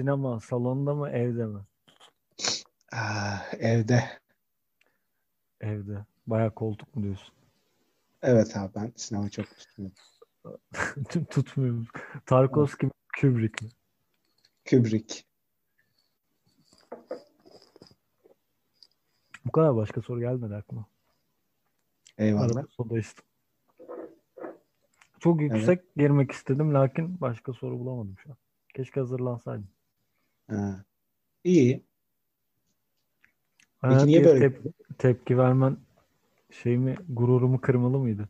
Sinema, salonda mı, evde mi? Evde. Evde. Bayağı koltuk mu diyorsun? Evet abi, ben sinema çok tutmuyorum. Tutmuyorum. Tarkovski mi, Kubrick mi? Kubrick. Bu kadar, başka soru gelmedi aklıma. Eyvallah. Çok yüksek girmek istedim lakin başka soru bulamadım şu an. Keşke hazırlansaydım. Ha. İyi. Peki niye böyle? Tepki vermen şeyimi, gururumu kırmalı mıydı?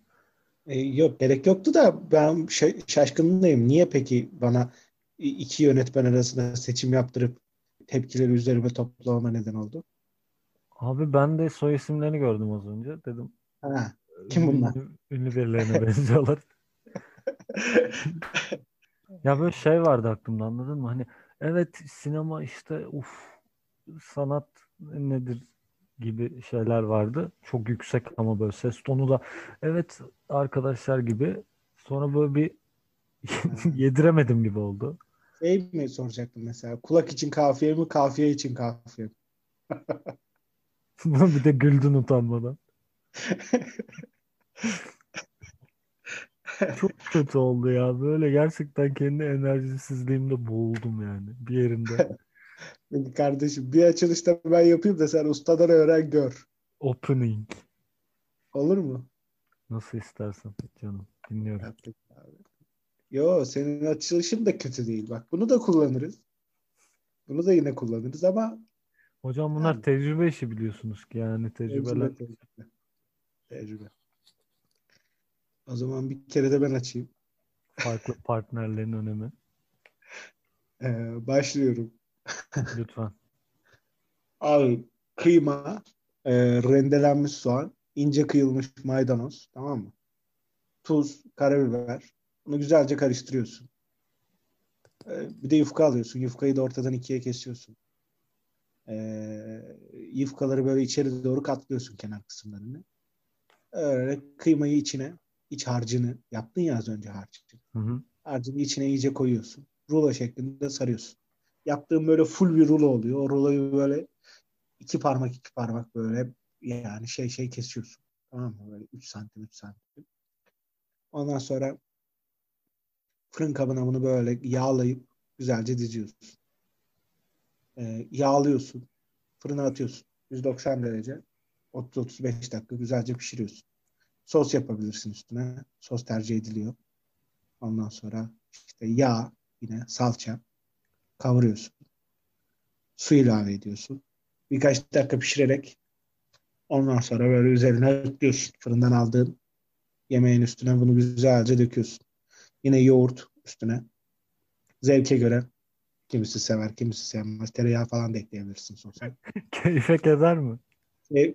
Yok, gerek yoktu da ben şaşkınlığım. Niye peki bana iki yönetmen arasında seçim yaptırıp tepkileri üzerime toplamama neden oldu? Abi ben de soy isimlerini gördüm az önce. Dedim. Ha, kim bunlar? Ünlü birilerine benziyorlar. Ya böyle şey vardı aklımda, anladın mı? Hani evet, sinema işte, sanat nedir gibi şeyler vardı. Çok yüksek ama böyle ses tonu da evet arkadaşlar gibi. Sonra böyle bir yediremedim gibi oldu. Şey mi soracaktım mesela? Kulak için kafiye mi, kafiye için kafiye mi? Bir de güldün utanmadan. Çok kötü oldu ya. Böyle gerçekten kendi enerjisizliğimde boğuldum yani. Bir yerinde. Kardeşim bir açılışta ben yapayım da sen ustadan öğren, gör. Opening. Olur mu? Nasıl istersen canım. Dinliyorum. Yo, senin açılışın da kötü değil. Bak bunu da kullanırız. Bunu da yine kullanırız ama hocam bunlar yani tecrübe işi, biliyorsunuz ki yani tecrübeler. Tecrübe. O zaman bir kere de ben açayım. Farklı partnerlerin önemi. Başlıyorum. Lütfen. Abi kıyma, rendelenmiş soğan, ince kıyılmış maydanoz, tamam mı? Tuz, karabiber. Bunu güzelce karıştırıyorsun. Bir de yufka alıyorsun. Yufkayı da ortadan ikiye kesiyorsun. Yufkaları böyle içeri doğru katlıyorsun, kenar kısımlarını. Öyle kıymayı içine, iç harcını yaptın ya az önce harcını. Hı hı. Harcını içine iyice koyuyorsun. Rulo şeklinde sarıyorsun. Yaptığım böyle full bir rulo oluyor. O ruloyu böyle iki parmak böyle yani şey kesiyorsun. Tamam mı? Böyle 3 santim. Ondan sonra fırın kabına bunu böyle yağlayıp güzelce diziyorsun. Yağlıyorsun. Fırına atıyorsun. 190 derece. 30-35 dakika güzelce pişiriyorsun. Sos yapabilirsin üstüne. Sos tercih ediliyor. Ondan sonra işte yağ, yine salça kavuruyorsun. Su ilave ediyorsun. Birkaç dakika pişirerek ondan sonra böyle üzerine döküyorsun. Fırından aldığın yemeğin üstüne bunu güzelce döküyorsun. Yine yoğurt üstüne. Zevke göre. Kimisi sever, kimisi sevmez. Tereyağı falan da ekleyebilirsin sosyal. Keyfek eder mi?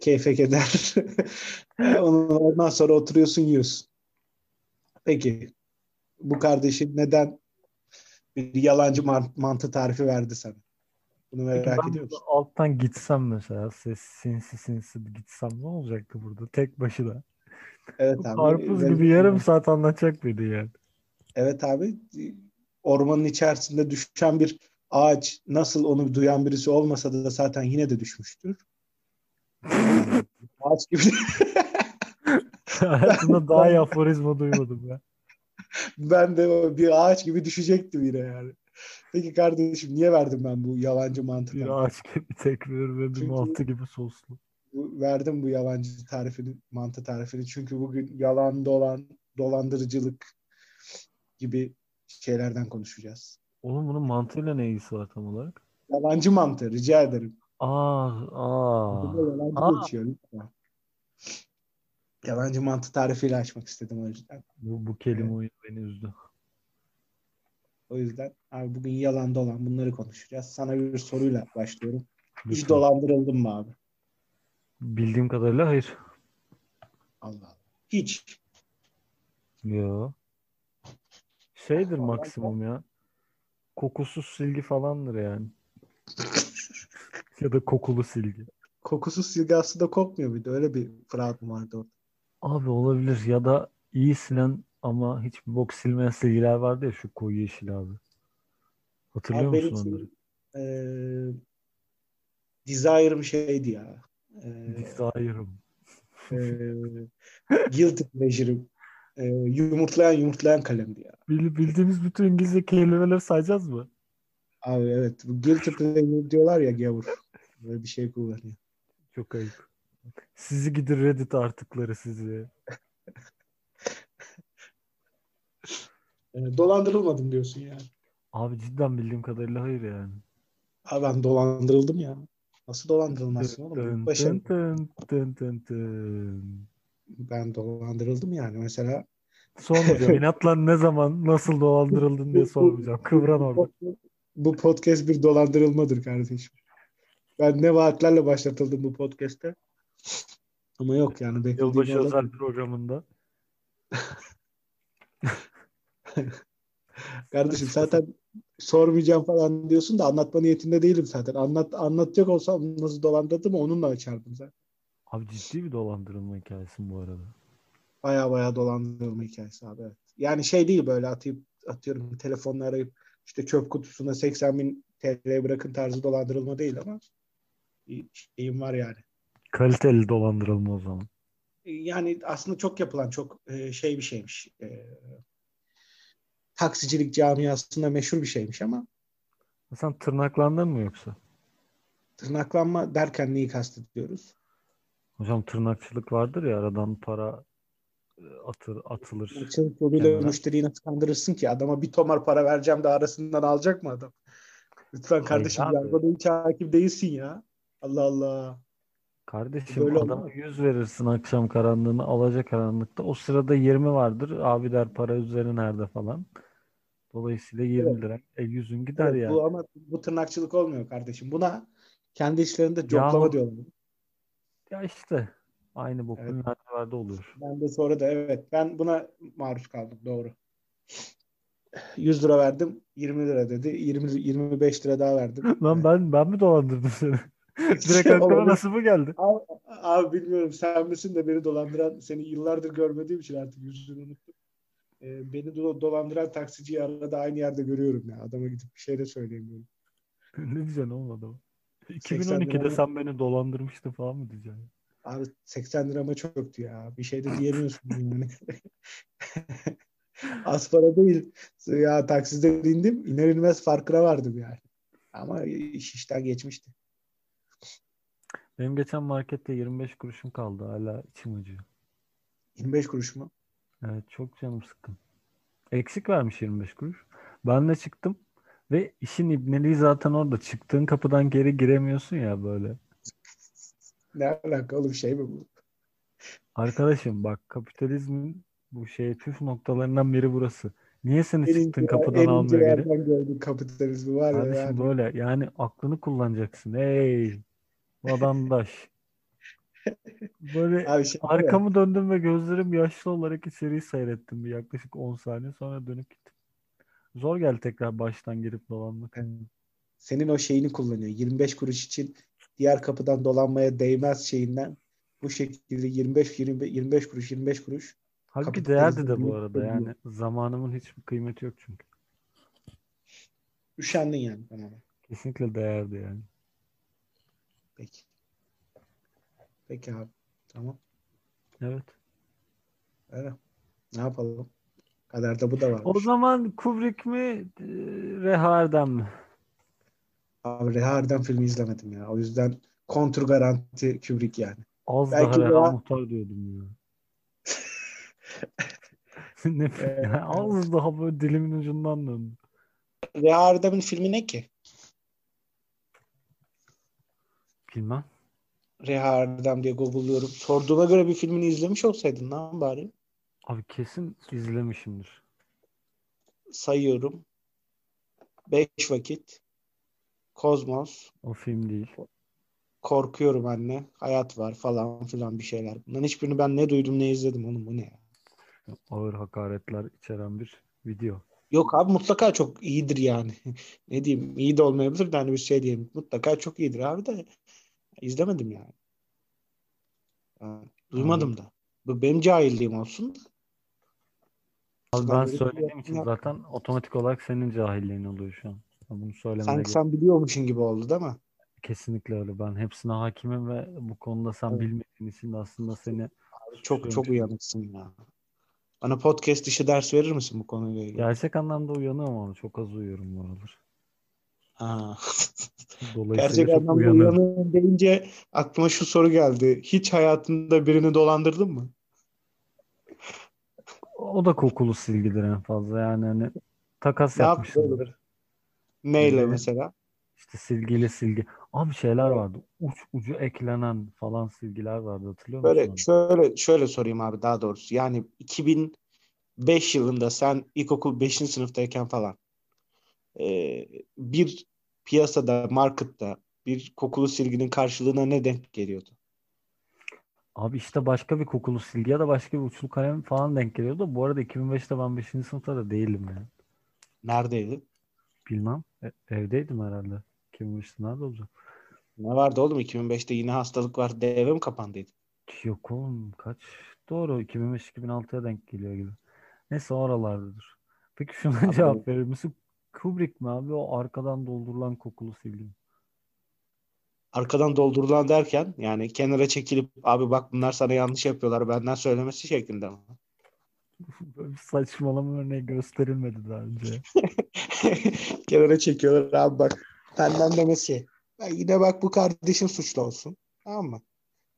Keyfek eder. Ondan sonra oturuyorsun, yiyorsun. Peki. Bu kardeşin neden bir yalancı mantı tarifi verdi sana? Bunu merak ediyor musun? Alttan gitsem mesela, sinsi gitsem ne olacaktı burada? Tek başına. Evet abi. Karpuz gibi yarım saat anlatacak mıydı yani? Evet abi. Ormanın içerisinde düşen bir ağaç, nasıl onu duyan birisi olmasa da zaten yine de düşmüştür. Ağaç gibi. Hayatımda daha iyi aforizma duymadım ya. Ben de bir ağaç gibi düşecektim yine yani. Peki kardeşim niye verdim ben bu yalancı mantığı? Bir ağaç gibi tekrar ve bir mantı gibi soslu. Verdim bu yalancı tarifini, mantı tarifini. Çünkü bugün yalan, dolandırıcılık gibi şeylerden konuşacağız. Oğlum bunun mantığıyla ne ilgisi var tam olarak? Yalancı mantığı, rica ederim. Yalancı mantı tarifiyle açmak istedim o yüzden. Bu kelime oyunu beni üzdü. O yüzden abi bugün yalan dolan bunları konuşacağız. Sana bir soruyla başlıyorum. Lütfen. Hiç dolandırıldın mı abi? Bildiğim kadarıyla hayır. Allah Allah. Hiç. Yok. Şeydir maksimum ya. Kokusuz silgi falandır yani. Ya da kokulu silgi. Kokusuz silgi aslında kokmuyor muydu? Öyle bir fırat mı vardı orada? Abi olabilir. Ya da iyi silen ama hiç bok silmeyen silgiler vardı ya, şu koyu yeşil abi. Hatırlıyor musun onları? Desire'ım şeydi ya. Desire'ım. Guilty Pleasure'ım. Yumurtlayan kalemdi ya. Bildiğimiz bütün İngilizce kelimeleri sayacağız mı? Abi evet. Guilty Pleasure diyorlar ya gavur. Böyle bir şey kullanıyor. Çok ayıp. Sizi gidin Reddit artıkları sizi. Dolandırılmadım diyorsun yani. Abi cidden bildiğim kadarıyla hayır yani. Abi ben dolandırıldım ya. Nasıl dolandırılmazsın oğlum? Ben dolandırıldım yani mesela. Sormayacağım. İnatla ne zaman nasıl dolandırıldın diye sormayacağım. Kıvran orada. Bu podcast bir dolandırılmadır kardeşim. Ben ne vaatlerle başlatıldım bu podcast'te. Ama yok yani. Yılbaşı özel programında. Kardeşim zaten sormayacağım falan diyorsun da anlatma niyetinde değilim zaten. Anlatacak olsam nasıl dolandırdım onunla açardım zaten. Abi ciddi bir dolandırılma hikayesi bu arada. Baya dolandırılma hikayesi abi. Evet. Yani şey değil böyle atıyorum telefonla arayıp işte çöp kutusuna 80.000 TL bırakın tarzı dolandırılma değil ama şeyim var yani. Kaliteli dolandırılma o zaman. Yani aslında çok yapılan çok şey bir şeymiş. Taksicilik camiasında meşhur bir şeymiş ama. Sen tırnaklandın mı yoksa? Tırnaklanma derken neyi kastediyoruz? Hocam tırnakçılık vardır ya aradan para atılır. Tırnakçılık yoluyla müşteriyi nasıl kandırırsın ki? Adama bir tomar para vereceğim de arasından alacak mı adam? Lütfen kardeşim yargıda hiç hakim değilsin ya. Allah Allah. Kardeşim böyle adama 100 verirsin akşam karanlığını alacak karanlıkta. O sırada 20 vardır. Abi der para üzeri nerede falan. Dolayısıyla 20 evet. lira. 100'ün gider evet, yani. Bu ama bu tırnakçılık olmuyor kardeşim. Buna kendi işlerinde coplama diyorlar. Ya işte. Aynı bokun evet. nerede oluyor. Ben de sonra da evet. Ben buna maruz kaldım. Doğru. 100 lira verdim. 20 lira dedi. 25 lira daha verdim. Lan ben mi dolandırdım seni? Direkt aklıma nasıl bu geldi? Abi bilmiyorum sen misin de beni dolandıran seni yıllardır görmediğim için artık yüzünü unuttum. Beni dolandıran taksiciyi arada aynı yerde görüyorum ya. Adama gidip bir şey de söyleyemiyorum. Ne diyeceksin olmadı o? 2012'de sen beni dolandırmıştın falan mı diyeceksin? Abi 80 lirama çöktü ya. Bir şey de diyemiyorsun. Yani. Az para değil. Ya taksiden indim. İner inmez farkına vardım yani. Ama iş işten geçmişti. Benim geçen markette 25 kuruşum kaldı. Hala içim acıyor. 25 kuruş mu? Evet çok canım sıkkın. Eksik vermiş 25 kuruş. Ben de çıktım. Ve işin ibneliği zaten orada. Çıktığın kapıdan geri giremiyorsun ya böyle. Ne alakalı bir şey mi bu? Arkadaşım bak kapitalizmin bu şey püf noktalarından biri burası. Niye seni çıktın kapıdan almıyor geri? En ince gördüğün kapitalizmi var kardeşim ya. Kardeşim yani. Böyle yani aklını kullanacaksın. Hey! Vatandaş. Böyle şey arkamı ya. Döndüm ve gözlerim yaşlı olarak içeriği seyrettim. Bir yaklaşık 10 saniye sonra dönüp gittim. Zor geldi tekrar baştan girip dolanmak. Senin o şeyini kullanıyor. 25 kuruş için diğer kapıdan dolanmaya değmez şeyinden bu şekilde 25 kuruş. Halbuki değerdi de bu arada yani. Zamanımın hiçbir kıymeti yok çünkü. Üşendin yani. Kesinlikle değerdi yani. Peki abi. Tamam. Evet. Ne yapalım? Kaderde bu da var. O zaman Kubrick mi? Reha Erdem mi? Abi Reha Erdem filmi izlemedim ya. O yüzden kontur garanti Kubrick yani. Az belki daha Reha muhtar diyordum ya. Az daha böyle dilimin ucundan döndüm. Reha Erdem'in filmi ne ki? Bilmem. Reha Erdem diye google'luyorum. Sorduğuna göre bir filmini izlemiş olsaydın lan bari. Abi kesin izlemişimdir. Sayıyorum. Beş Vakit. Kozmos. O film değil. Korkuyorum Anne. Hayat Var falan filan bir şeyler. Bundan hiçbirini ben ne duydum ne izledim. Oğlum bu ne ya? Ağır hakaretler içeren bir video. Yok abi mutlaka çok iyidir yani. Ne diyeyim iyi de olmayabilir de hani bir şey diyeyim. Mutlaka çok iyidir abi de. İzlemedim yani. Duymadım da. Bu benim cahilliğim olsun da. Ben söylediğim için zaten otomatik olarak senin cahilliğin oluyor şu an. Bunu söylemene sanki sen biliyormuşsun gibi oldu değil mi? Kesinlikle öyle. Ben hepsine hakimim ve bu konuda sen bilmediğin için de aslında seni... Abi, çok uyanıksın ya. Bana podcast dışı ders verir misin bu konuyla ilgili? Gerçek anlamda uyanıyorum ama çok az uyuyorum bu aralar. Gerçek anlamda uyanıyorum deyince aklıma şu soru geldi. Hiç hayatında birini dolandırdın mı? O da kokulu silgidir en fazla. Yani hani takas yapmışsındır. Neyle mesela? İşte silgiyle silgi. Abi şeyler vardı. Uç ucu eklenen falan silgiler vardı. Hatırlıyor musun? Böyle, şöyle sorayım abi daha doğrusu. Yani 2005 yılında sen ilkokul 5. sınıftayken falan bir piyasada, markette bir kokulu silginin karşılığına ne denk geliyordu? Abi işte başka bir kokulu silgi ya da başka bir uçlu kalem falan denk geliyordu. Bu arada 2005'te ben 5. sınıfta da değilim yani. Neredeydin? Bilmem. Evdeydim herhalde. 2005'te nerede olacak? Ne vardı oğlum? 2005'te yine hastalık vardı. Eve mi kapandıydı? Yok oğlum. Kaç? Doğru. 2005-2006'ya denk geliyor gibi. Neyse oralardadır. Peki şuna abi, cevap verir misin? Kubrick mi abi? O arkadan doldurulan kokulu silgi mi? Arkadan doldurulan derken yani kenara çekilip abi bak bunlar sana yanlış yapıyorlar benden söylemesi şeklinde mi? Böyle saçmalama örneği gösterilmedi daha önce. Kenara çekiyorlar abi bak. Benden demesi. Ben yine bak bu kardeşim suçlu olsun. Tamam mı?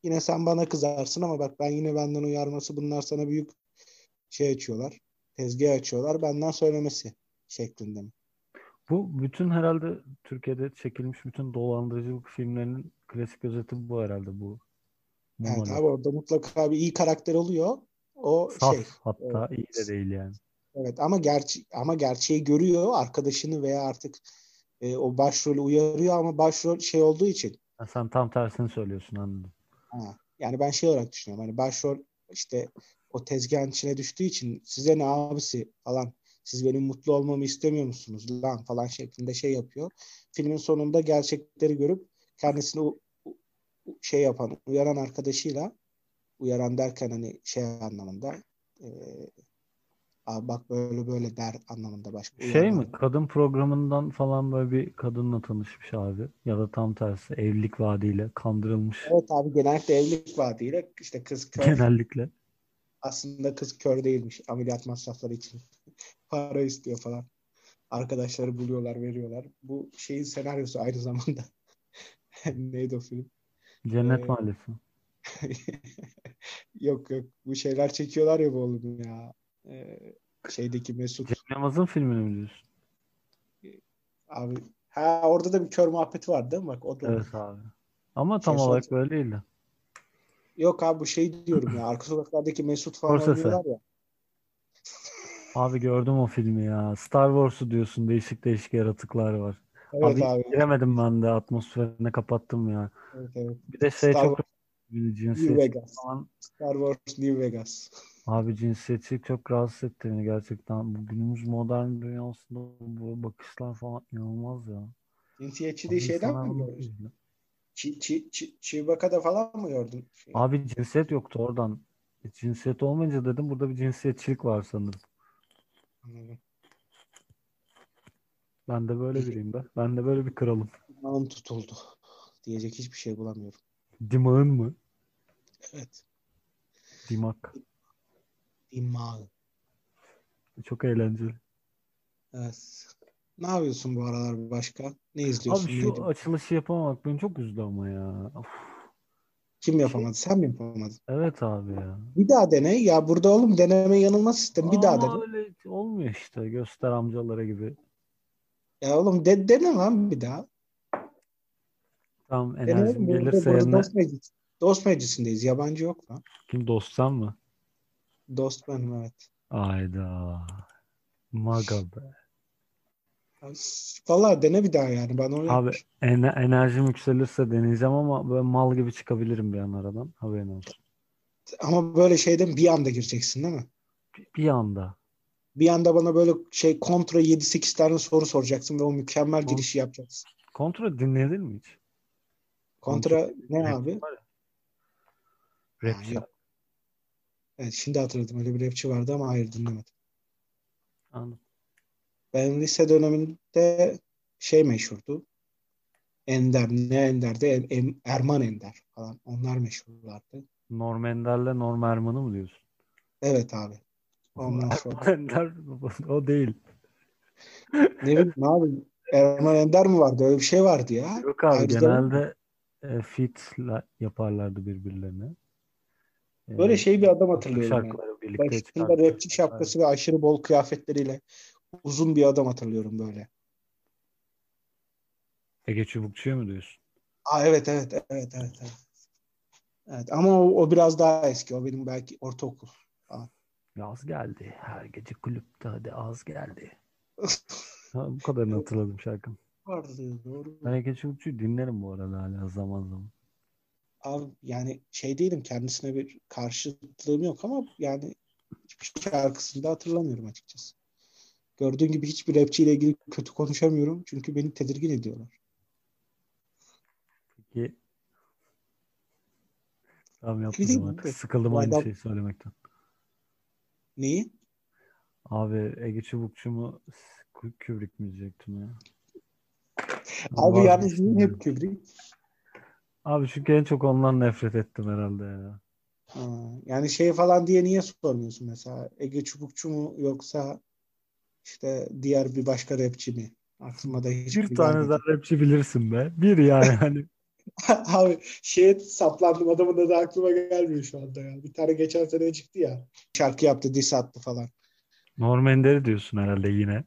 Yine sen bana kızarsın ama bak ben yine benden uyarması bunlar sana büyük şey açıyorlar. Tezgah açıyorlar. Benden söylemesi şeklinde mi? Bu bütün herhalde Türkiye'de çekilmiş bütün dolandırıcılık filmlerinin klasik özeti bu herhalde bu. Evet abi orada mutlaka bir iyi karakter oluyor. O saf, şey. Hatta iyi de değil yani. Evet ama gerçeği görüyor arkadaşını veya artık o başrolü uyarıyor ama başrol şey olduğu için. Ya sen tam tersini söylüyorsun anladım. Ha, yani ben şey olarak düşünüyorum hani başrol işte o tezgahın içine düştüğü için size ne abisi falan siz benim mutlu olmamı istemiyor musunuz lan falan şeklinde şey yapıyor. Filmin sonunda gerçekleri görüp kendisini şey yapan uyaran arkadaşıyla uyaran derken hani şey anlamında abi bak böyle der anlamında başka. Şey uyaran mi? Anlamında. Kadın programından falan böyle bir kadınla tanışmış abi. Ya da tam tersi evlilik vaadiyle kandırılmış. Evet abi genellikle evlilik vaadiyle işte kız kör. Genellikle. Aslında kız kör değilmiş ameliyat masrafları için. Para istiyor falan. Arkadaşları buluyorlar, veriyorlar. Bu şeyin senaryosu aynı zamanda. Neydi o film? Cennet Mahallesi. Yok. Bu şeyler çekiyorlar ya bu oğlum ya. Şeydeki Mesut. Cem Yılmaz'ın filmini mi diyorsun? Abi. Ha orada da bir kör muhabbeti var değil mi? Bak, o da evet abi. Ama tam olarak böyle değildi. Yok abi bu şey diyorum ya. Arka sokaklardaki Mesut falan diyorlar ya. Abi gördüm o filmi ya. Star Wars'u diyorsun. Değişik yaratıklar var. Evet abi. Giremedim ben de. Atmosferini kapattım ya. Evet. Bir de şey Star çok... New Vegas. Falan... Star Wars New Vegas. Abi cinsiyetçilik çok rahatsız etti beni gerçekten. Bugünümüz modern dünyasında bu bakışlar falan inanılmaz ya. Cinsiyetçiliği şeyden mi gördün? Çivaka'da falan mı gördün? Abi cinsiyet yoktu oradan. Cinsiyet olmayınca dedim burada bir cinsiyetçilik var sanırım. Ben de böyle biriyim ben. Ben de böyle bir kralım. Dimağım tutuldu. Diyecek hiçbir şey bulamıyorum. Dimağın mı? Evet. Dimak. Dimağın. Çok eğlenceli. Evet. Ne yapıyorsun bu aralar başka? Ne izliyorsun? Abi şu açılışı yapamamak beni çok üzdü ama ya. Of. Kim yapamadı? Sen mi yapamadın? Evet abi ya. Bir daha dene. Ya burada oğlum deneme yanılma sistemi. Bir daha dene. Öyle olmuyor işte. Göster amcalara gibi. Ya oğlum dene lan bir daha. Tamam enerjim gelirse yerine. Dost meclisindeyiz. Yabancı yok lan. Kim dost sen mi? Dost benim evet. Ayda. Maga be. Vallahi dene bir daha yani. Ben onu abi enerjim yükselirse deneyeceğim ama böyle mal gibi çıkabilirim bir an aradan. Haberin olsun. Ama böyle şeyden bir anda gireceksin değil mi? Bir anda. Bir anda bana böyle şey kontra 7-8 tane soru soracaksın ve o mükemmel girişi yapacaksın. Kontra dinledin mi hiç? Kontra ne rap abi? Rapçi. Evet şimdi hatırladım. Öyle bir rapçi vardı ama hayır dinlemedim. Anladım. Ben lise döneminde şey meşhurdu. Ender, ne Ender de Erman Ender falan. Onlar meşhurlardı. Norm Ender'le Norm Erman'ı mı diyorsun? Evet abi. Ondan sonra... Ender o değil. Ne bileyim abi. Erman Ender mi vardı? Öyle bir şey vardı ya. Yok abi. Ayrıca genelde fit yaparlardı birbirlerine. Böyle şey bir adam hatırlıyorum. Yani. Başında rapçi şapkası ve aşırı bol kıyafetleriyle uzun bir adam hatırlıyorum böyle. Ege Çubukçu'ya mı diyorsun? Aa, evet. Evet ama o biraz daha eski. O benim belki ortaokul. Az geldi. Her gece kulüpte hadi az geldi. Ha, bu kadarını hatırladım şarkım. Vardı, doğru. Ben Ege Çubukçu'yu dinlerim bu arada hala zaman zaman. Abi yani şey değilim, kendisine bir karşıtlığım yok ama yani hiçbir şarkısında hatırlamıyorum açıkçası. Gördüğün gibi hiçbir rapçiyle ilgili kötü konuşamıyorum çünkü beni tedirgin ediyorlar. Peki. Tamam yaptım artık. Sıkıldım aynı şeyi söylemekten. Neyi? Abi Ege Çubukçu mu Kubrick mi diyecektim ya. Abi yalnız niye hep Kubrick? Abi çünkü en çok ondan nefret ettim herhalde ya. Yani şey falan diye niye sormuyorsun mesela? Ege Çubukçu mu yoksa işte diğer bir başka rapçi mi? Aklıma da hiç bir tane daha rapçi bilirsin be. Bir yani hani. Abi şeye saplandım, adamın adı aklıma gelmiyor şu anda ya. Bir tane geçen sene çıktı ya. Şarkı yaptı, diss attı falan. Norm Ender'i diyorsun herhalde yine.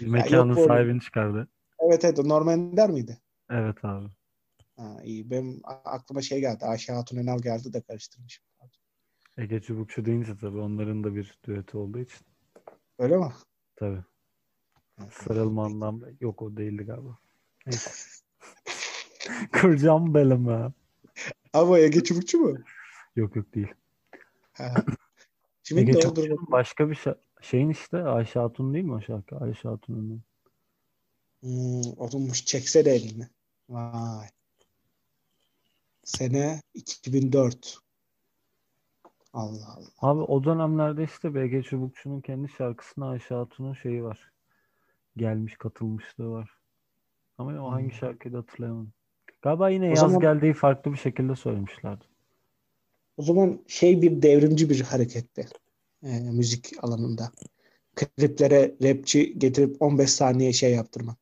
Mekanın yok, sahibini çıkardı. Evet Norm Ender miydi? Evet abi. Ha, iyi. Benim aklıma şey geldi. Ayşe Hatun Önal geldi de karıştırmışım. Ege Çubukçu deyince tabii onların da bir düeti olduğu için. Öyle mi? Tabii. Evet. Sarılma anlamda. Yok o değildi galiba. Neyse. Kıracağım belimi. Ama Ege Çubukçu mu? Yok değil. Şimdi Ege Çubukçu'nun başka bir şeyin işte Ayşe Hatun değil mi o şarkı? Ayşe Hatun Önal. Olmuş. Çekse de elini. Vay. Sene 2004. Allah Allah. Abi o dönemlerde işte Ege Çubukçu'nun kendi şarkısına Ayşe Hatun'un şeyi var. Gelmiş katılmışlığı var. Ama o hangi şarkıyı da hatırlayamadım. Galiba yine o yaz zaman, geldiği farklı bir şekilde söylemişlerdi. O zaman şey bir devrimci bir hareketti. Müzik alanında. Kliplere rapçi getirip 15 saniye şey yaptırmak.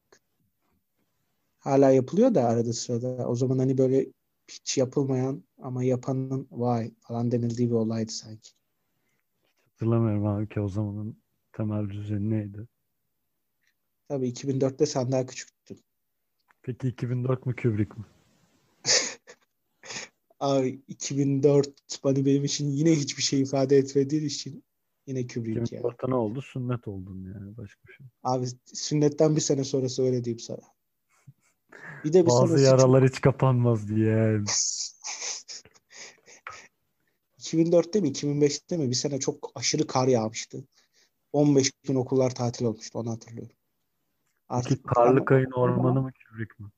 Hala yapılıyor da arada sırada. O zaman hani böyle hiç yapılmayan ama yapanın vay falan denildiği bir olaydı sanki. Hatırlamıyorum abi ki o zamanın temel düzeni neydi? Tabii 2004'te sen daha küçüktün. Peki 2004 mü Kubrick mi? Abi 2004 benim için yine hiçbir şey ifade etmediği için yine Kubrick ya. 2004'te ne oldu? Sünnet oldun yani başka bir şey. Abi sünnetten bir sene sonrası öyle diyeyim sana. Bir de bir bazı yaralar hiç kapanmaz diye. 2004'te mi 2005'te mi bir sene çok aşırı kar yağmıştı. 15 gün okullar tatil olmuştu, onu hatırlıyorum. Artık Karlıkayın Ormanı mı Kubrick mi?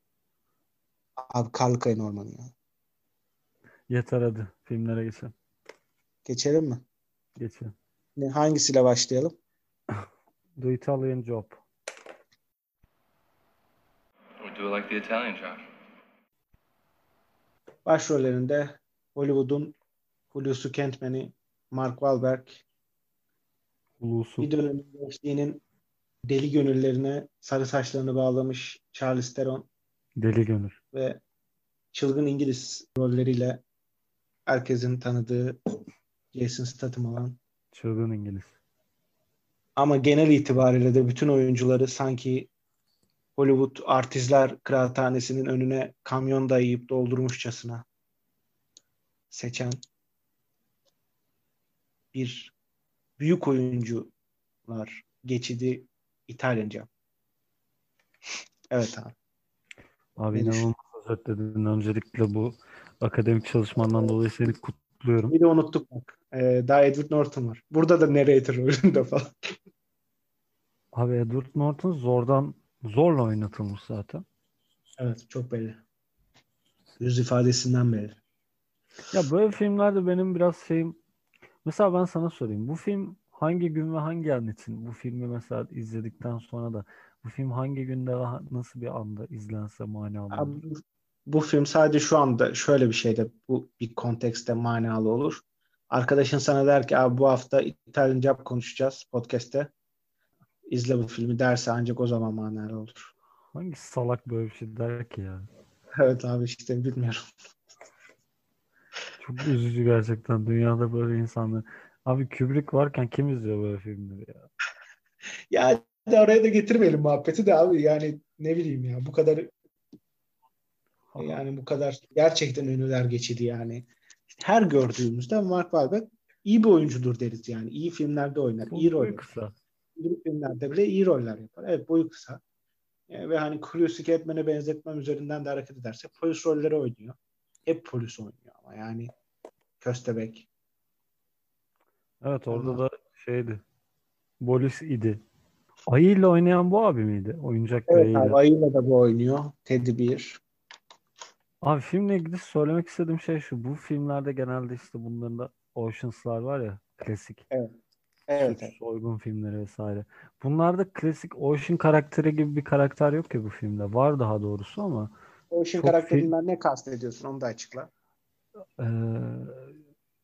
Abi Karlıkayın Ormanı ya. Yeter hadi filmlere geçelim. Geçelim mi? Geçelim. Hangisiyle başlayalım? The Italian Job. Do it like the Italian Job. Başrollerinde Hollywood'un Hulusi Kentmeni Mark Wahlberg, Hulusi. Bir dönemin gençliğinin deli gönüllerine sarı saçlarını bağlamış Charles Theron, deli gönül ve çılgın İngiliz rolleriyle herkesin tanıdığı Jason Statham olan çılgın İngiliz. Ama genel itibariyle de bütün oyuncuları sanki Hollywood Artistler Kıraathanesi'nin önüne kamyon dayayıp doldurmuşçasına seçen bir büyük oyuncular geçidi İtalyan Job. Evet abi. Abi inanılmaz özetledin. Öncelikle bu akademik çalışmandan dolayı seni kutluyorum. Bir de unuttuk bak. Daha Edward Norton var. Burada da narrator rolünde falan. Abi Edward Norton zorla oynatılmış zaten. Evet çok belli. Yüz ifadesinden belli. Ya böyle filmlerde benim biraz şeyim, mesela ben sana sorayım. Bu film hangi gün ve hangi an için bu filmi mesela izledikten sonra da bu film hangi günde nasıl bir anda izlense manalı olur? Bu film sadece şu anda şöyle bir şeyde, bu bir kontekste manalı olur. Arkadaşın sana der ki abi bu hafta İtalyan Job konuşacağız podcast'te. İzle bu filmi derse ancak o zaman manalı olur. Hangi salak böyle bir şey der ki ya? Evet abi işte bilmiyorum. Çok üzücü gerçekten dünyada böyle insanlar. Abi Kubrick varken kim izliyor böyle filmleri ya? Ya de oraya da getirmeyelim muhabbeti de abi, yani ne bileyim ya, bu kadar yani bu kadar gerçekten ünlüler geçidi yani. Her gördüğümüzde Mark Wahlberg iyi bir oyuncudur deriz yani. İyi filmlerde oynar, iyi roller. Kısa. İyi filmlerde bile iyi roller yapar. Evet, boyu kısa. Ve hani Kubrick etmene benzetmem üzerinden de hareket ederse polis rolleri oynuyor. Hep polis oynuyor ama yani köstebek. Evet, orada da şeydi. Polis idi. Ayıyla oynayan bu abi miydi? Oyuncak evet ayıyla. Abi ayıyla da bu oynuyor. Tedbir. Abi filmle ilgili söylemek istediğim şey şu. Bu filmlerde genelde işte bunların da Oceans'lar var ya, klasik. Evet. Evet. Soygun filmleri vesaire. Bunlarda klasik Ocean karakteri gibi bir karakter yok ya bu filmde. Var daha doğrusu ama. Ocean karakterinden ne kastediyorsun? Onu da açıkla.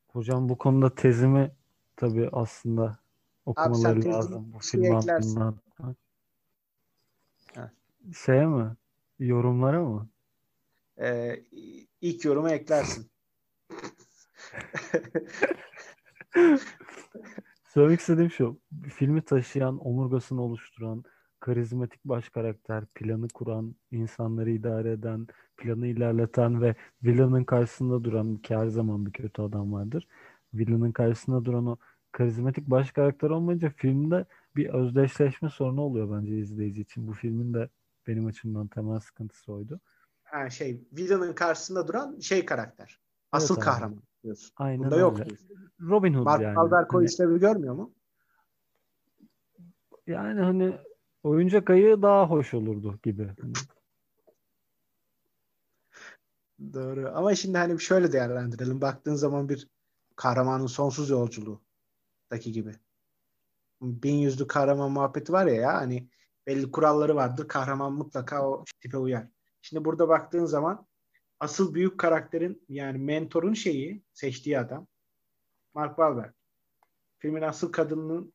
Hocam bu konuda tezimi tabii aslında okumaları abi, lazım. Bu film hakkında. Şeye mi? Yorumlara mı? İlk yoruma eklersin. Söylemek istediğim şu. Filmi taşıyan, omurgasını oluşturan, karizmatik baş karakter, planı kuran, insanları idare eden, planı ilerleten ve villanın karşısında duran, ki her zaman bir kötü adam vardır. Villanın karşısında duran o karizmatik baş karakter olmayınca filmde bir özdeşleşme sorunu oluyor bence izleyici için. Bu filmin de benim açımdan temel sıkıntısı oydu. Yani villanın karşısında duran karakter. Asıl evet, kahraman diyorsun. Aynen bunda öyle. Yok. Robin Hood Mark yani. Mark Wahlberg o işlevi görmüyor mu? Yani hani oyuncak ayı daha hoş olurdu gibi. Doğru. Ama şimdi hani şöyle değerlendirelim. Baktığın zaman bir kahramanın sonsuz yolculuğundaki gibi. 1100'lü kahraman muhabbeti var ya hani belli kuralları vardır. Kahraman mutlaka o tipe uyar. Şimdi burada baktığın zaman asıl büyük karakterin yani mentorun seçtiği adam Mark Wahlberg. Filmin asıl kadının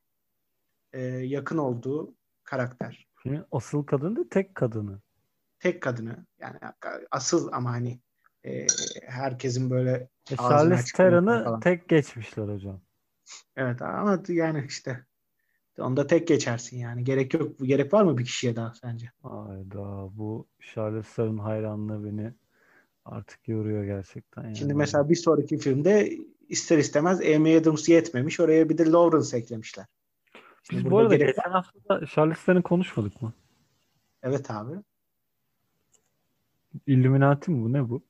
yakın olduğu karakter. Filmin asıl kadını da tek kadını. Tek kadını. Yani asıl ama hani herkesin böyle Charles Theron'ı tek geçmişler hocam. Evet ama yani işte onda tek geçersin yani. Gerek yok. Gerek var mı bir kişiye daha sence? Hayda, bu Charles Theron hayranlığı beni artık yoruyor gerçekten. Yani. Şimdi mesela bir sonraki filmde ister istemez Amy Adams yetmemiş. Oraya bir de Lawrence eklemişler. Şimdi biz bu arada geçen hafta Charles Theron'ı konuşmadık mı? Evet abi. Illuminati mi bu? Ne bu?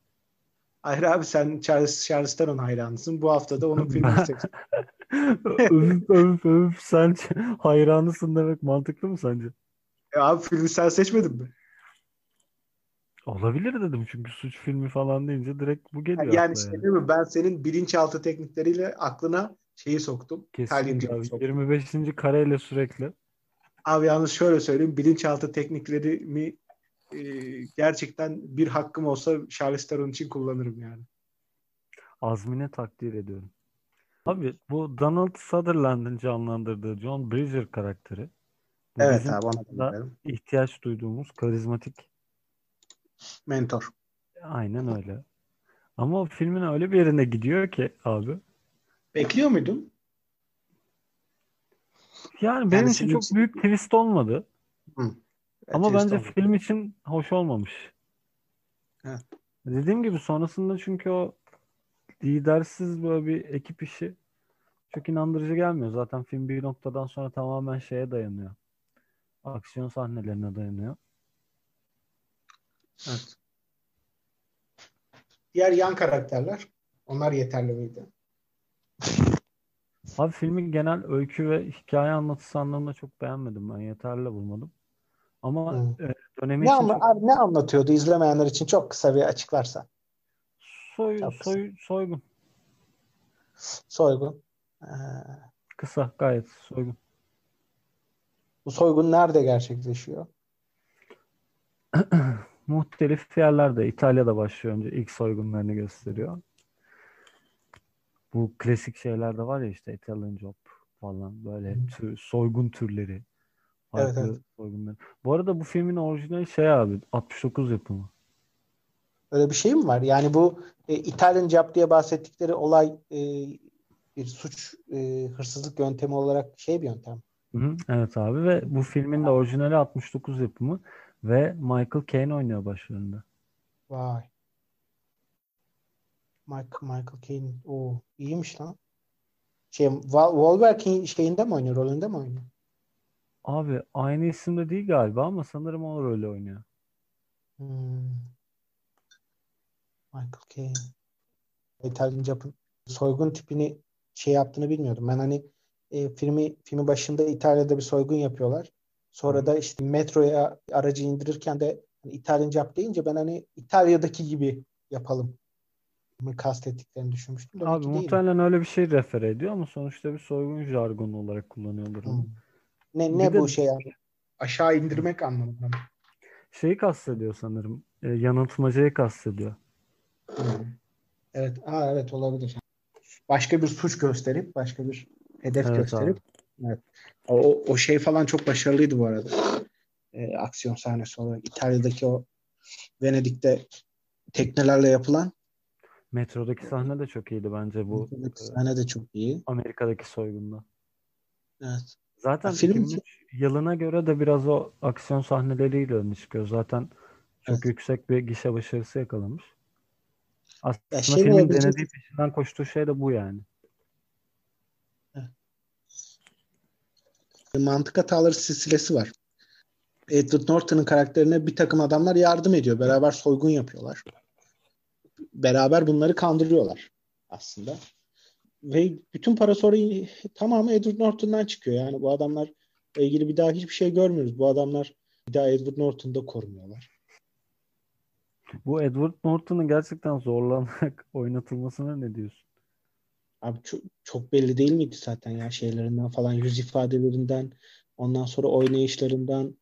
Hayır abi sen Charles Theron hayranısın. Bu hafta da onun filmini seçtin. öf sen hayranısın demek mantıklı mı sence? Abi filmi sen seçmedin mi? Olabilir dedim çünkü suç filmi falan deyince direkt bu geliyor. Yani değil mi? Ben senin bilinçaltı teknikleriyle aklına soktum. Kesinlikle abi, soktum. 25. kareyle sürekli. Abi yalnız şöyle söyleyeyim. Bilinçaltı tekniklerimi gerçekten bir hakkım olsa Charles Theron için kullanırım yani. Azmine takdir ediyorum. Abi bu Donald Sutherland'ın canlandırdığı John Bridger karakteri. Evet abi ona ihtiyaç duyduğumuz karizmatik mentor. Aynen öyle. Ama o filmin öyle bir yerine gidiyor ki abi. Bekliyor muydun? Yani benim için çok büyük twist olmadı. Hı. Ama bence olmadı. Film için hoş olmamış. Evet. Dediğim gibi sonrasında çünkü o lidersiz böyle bir ekip işi çok inandırıcı gelmiyor. Zaten film bir noktadan sonra tamamen dayanıyor. Aksiyon sahnelerine dayanıyor. Evet. Diğer yan karakterler, onlar yeterli miydi? Abi filmin genel öykü ve hikaye anlatısı anlamında çok beğenmedim ben. Yeterli bulmadım. Ama dönemi ne için... ne anlatıyordu izlemeyenler için çok kısa bir açıklarsa? Soygun. Soygun. Kısa, gayet soygun. Bu soygun nerede gerçekleşiyor? Muhtelif yerlerde. İtalya'da başlıyor önce. İlk soygunlarını gösteriyor. Bu klasik şeyler de var ya işte Italian Job falan böyle soygun türleri. Evet, evet. Soygunları. Bu arada bu filmin orijinali şey abi 69 yapımı. Öyle bir şey mi var? Yani bu Italian Job diye bahsettikleri olay bir suç hırsızlık yöntemi olarak şey bir yöntem. Hı-hı, evet abi ve bu filmin de orijinali 69 yapımı ve Michael Caine oynuyor başlarında. Vay. Michael Caine. Oo, iyiymiş lan. Şey, Wahlberg'in şeyinde mi oynuyor? Rolünde mi oynuyor? Abi aynı isimde değil galiba ama sanırım o rolü oynuyor. Michael Caine. İtalyan Job'un soygun tipini şey yaptığını bilmiyordum. Ben hani filmin başında İtalya'da bir soygun yapıyorlar. Sonra da işte metroya aracı indirirken de hani İtalyan Job deyince ben hani İtalya'daki gibi yapalım mı kastettiklerini düşünmüştüm. Demek abi muhtemelen öyle bir şey refer ediyor ama sonuçta bir soygun jargonu olarak kullanıyorlar onu. Ne bu de, şey yani? Aşağı indirmek anlamında. Şeyi kastediyor sanırım. Yanıltmacayı kastediyor. Evet. Aa, evet olabilir. Başka bir suç gösterip başka bir hedef gösterip. Abi. Evet. O şey falan çok başarılıydı bu arada. Aksiyon sahnesi olarak. İtalya'daki o Venedik'te teknelerle yapılan. Metrodaki sahne de çok iyiydi bence bu. Metrodaki sahne de çok iyi. Amerika'daki soygunda. Evet. Zaten film yılına göre de biraz o aksiyon sahneleriyle öne çıkıyor. Zaten çok yüksek bir gişe başarısı yakalamış. Aslında filmin denediği peşinden koştuğu şey de bu yani. Mantık hataları silsilesi var. Edward Norton'ın karakterine bir takım adamlar yardım ediyor. Beraber soygun yapıyorlar. Beraber bunları kandırıyorlar aslında. Ve bütün para sonra tamamı Edward Norton'dan çıkıyor. Yani bu adamlarla ilgili bir daha hiçbir şey görmüyoruz. Bu adamlar bir daha Edward Norton'da korumuyorlar. Bu Edward Norton'un gerçekten zorlanarak oynatılmasına ne diyorsun? Abi çok belli değil miydi zaten ya şeylerinden falan, yüz ifadelerinden, ondan sonra oynayışlarından.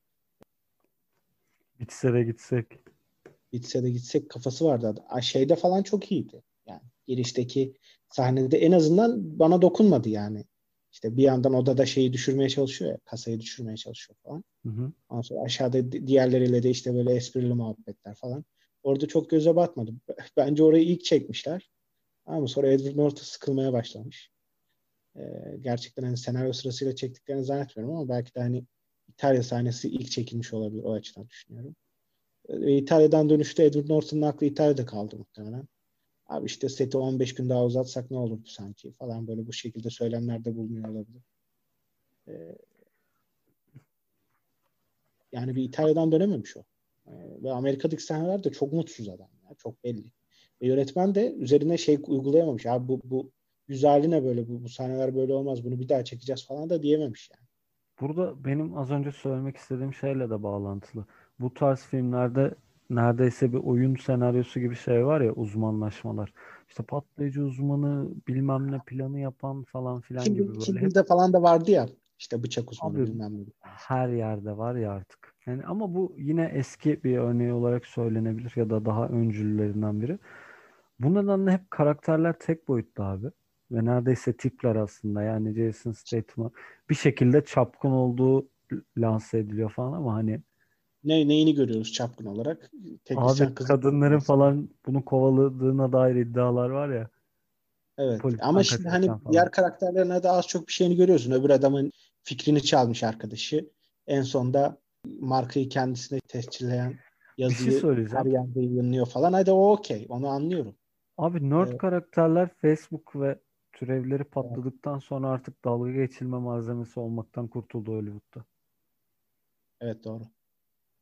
Bitse de gitsek kafası vardı. Şeyde falan çok iyiydi. Yani girişteki sahnede en azından bana dokunmadı yani. İşte bir yandan odada şeyi düşürmeye çalışıyor ya, kasayı düşürmeye çalışıyor falan. Hı hı. Ondan sonra aşağıda diğerleriyle de işte böyle esprili muhabbetler falan. Orada çok göze batmadı. Bence orayı ilk çekmişler. Ama sonra Edward Norton sıkılmaya başlamış. Gerçekten hani senaryo sırasıyla çektiklerini zannetmiyorum ama belki de hani İtalya sahnesi ilk çekilmiş olabilir. O açıdan düşünüyorum. İtalya'dan dönüşte Edward Norton'un aklı İtalya'da kaldı muhtemelen. Abi işte seti 15 gün daha uzatsak ne olurdu sanki falan böyle bu şekilde söylemlerde bulunuyor olabilir. Yani bir İtalya'dan dönememiş o. Ve Amerika'daki sahneler de çok mutsuz adam ya. Çok belli. Ve yönetmen de üzerine şey uygulayamamış. Abi bu güzelliği ne böyle bu sahneler böyle olmaz. Bunu bir daha çekeceğiz falan da diyememiş yani. Burada benim az önce söylemek istediğim şeyle de bağlantılı. Bu tarz filmlerde neredeyse bir oyun senaryosu gibi şey var ya, uzmanlaşmalar. İşte patlayıcı uzmanı, bilmem ne planı yapan falan filan gibi böyle. Kimde falan da vardı ya işte bıçak uzmanı abi, bilmem ne. Her yerde var ya artık. Yani ama bu yine eski bir örneği olarak söylenebilir ya da daha öncülülerinden biri. Bu nedenle hep karakterler tek boyutlu abi. Ve neredeyse tipler aslında yani Jason Statham'a bir şekilde çapkın olduğu lanse ediliyor falan ama hani neyini görüyoruz çapkın olarak? Abi kadınların falan bunu kovaladığına dair iddialar var ya. Evet. Polipten ama şimdi hani falan. Diğer karakterlerine de az çok bir şeyini görüyorsun. Öbür adamın fikrini çalmış arkadaşı. En sonda markayı kendisine tescilleyen yazıyı her yerde yayınlıyor falan. Hadi o okey. Onu anlıyorum. Abi nerd karakterler Facebook ve türevleri patladıktan sonra artık dalga geçilme malzemesi olmaktan kurtuldu Hollywood'da. Evet doğru.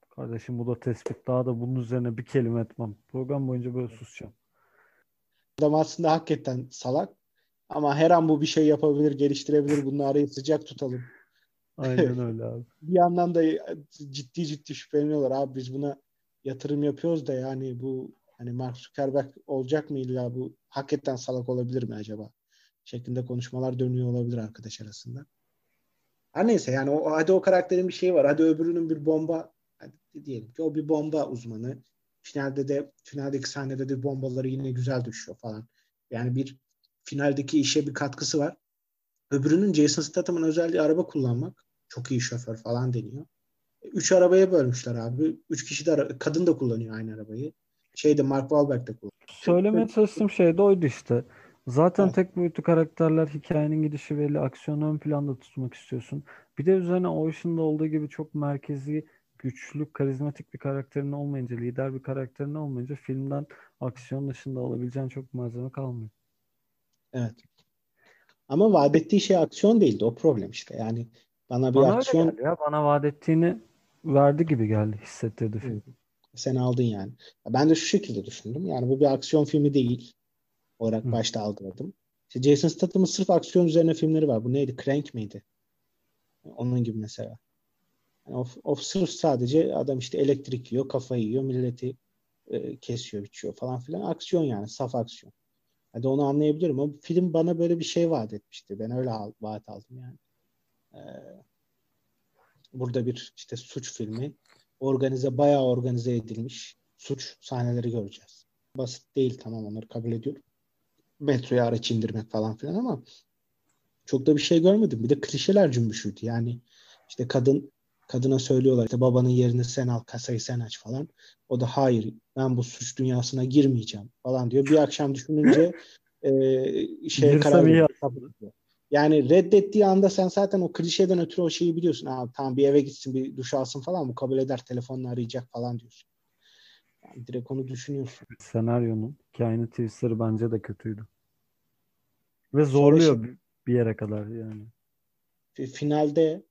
Kardeşim bu da tespit. Daha da bunun üzerine bir kelime etmem. Program boyunca böyle susacağım. Adam aslında hakikaten salak. Ama her an bu bir şey yapabilir, geliştirebilir. Bunu arayıp sıcak tutalım. Aynen öyle abi. Bir yandan da ciddi şüpheleniyorlar. Abi biz buna yatırım yapıyoruz da yani bu hani Mark Zuckerberg olacak mı illa bu? Hakikaten salak olabilir mi acaba? şeklinde konuşmalar dönüyor olabilir arkadaş arasında. Her neyse yani hadi o karakterin bir şeyi var. Hadi öbürünün bir bomba, hadi diyelim ki o bir bomba uzmanı. Finaldeki sahnede de bombaları yine güzel düşüyor falan. Yani bir finaldeki işe bir katkısı var. Öbürünün Jason Statham'ın özelliği araba kullanmak. Çok iyi şoför falan deniyor. 3 arabaya bölmüşler abi. 3 kişi de kadın da kullanıyor aynı arabayı. Mark Wahlberg de kullanıyor. Söylemeye çalıştığım şey de oydu işte. Zaten evet. Tek boyutlu karakterler, hikayenin gidişi belli, aksiyonu ön planda tutmak istiyorsun. Bir de üzerine Ocean'da olduğu gibi çok merkezi, güçlü, karizmatik bir karakterin olmayınca, lider bir karakterin olmayınca filmden aksiyon dışında alabileceğin çok malzeme kalmıyor. Evet. Ama vaat ettiği şey aksiyon değildi. O problem işte. Yani bana aksiyon... öyle geldi ya. Bana vaat ettiğini verdi gibi geldi. Hissettirdi film. Sen aldın yani. Ben de şu şekilde düşündüm. Yani bu bir aksiyon filmi değil olarak başta algıladım. İşte Jason Statham'ın sırf aksiyon üzerine filmleri var. Bu neydi? Crank miydi? Onun gibi mesela. Yani o sırf sadece adam işte elektrik yiyor, kafayı yiyor, milleti kesiyor, biçiyor falan filan. Aksiyon yani. Saf aksiyon. Hadi onu anlayabilirim. O film bana böyle bir şey vaat etmişti. Ben öyle vaat aldım yani. Burada bir işte suç filmi. Bayağı organize edilmiş suç sahneleri göreceğiz. Basit değil, tamam, onları kabul ediyorum. Metroya araç indirmek falan filan ama çok da bir şey görmedim. Bir de klişeler cümbüşüydü. Yani işte kadına söylüyorlar işte babanın yerini sen al, kasayı sen aç falan. O da hayır ben bu suç dünyasına girmeyeceğim falan diyor. Bir akşam düşününce karar veriyor. Yani reddettiği anda sen zaten o klişeden ötürü o şeyi biliyorsun. Tamam bir eve gitsin, bir duş alsın falan mı? Kabul eder, telefonla arayacak falan diyorsun. Yani direkt onu düşünüyorsun. Senaryonun hikayenin twistleri bence de kötüydü. Ve zorluyor bir yere kadar yani. Finalde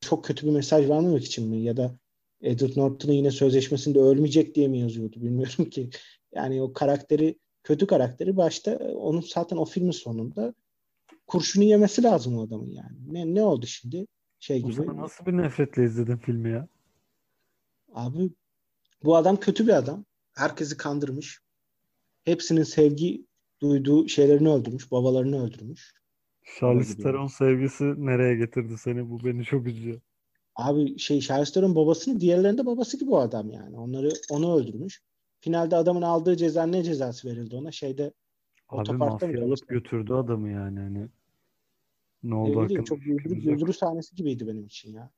çok kötü bir mesaj vermemek için mi? Ya da Edward Norton'un yine sözleşmesinde ölmeyecek diye mi yazıyordu? Bilmiyorum ki. Yani o kötü karakteri başta onun zaten o filmin sonunda kurşunu yemesi lazım o adamın yani. Ne oldu şimdi? Nasıl bir nefretle izledin filmi ya? Abi bu adam kötü bir adam. Herkesi kandırmış. Hepsinin sevgi duyduğu şeylerini öldürmüş. Babalarını öldürmüş. Charles Theron sevgisi nereye getirdi seni? Bu beni çok üzüyor. Abi Charles Theron babasını, diğerlerinde babası gibi o adam yani. Onu öldürmüş. Finalde adamın aldığı ceza, ne cezası verildi ona? Abi mafya alıp götürdü adamı yani. Hani ne oldu hakkında? Çok yıldırı sahnesi gibiydi benim için ya.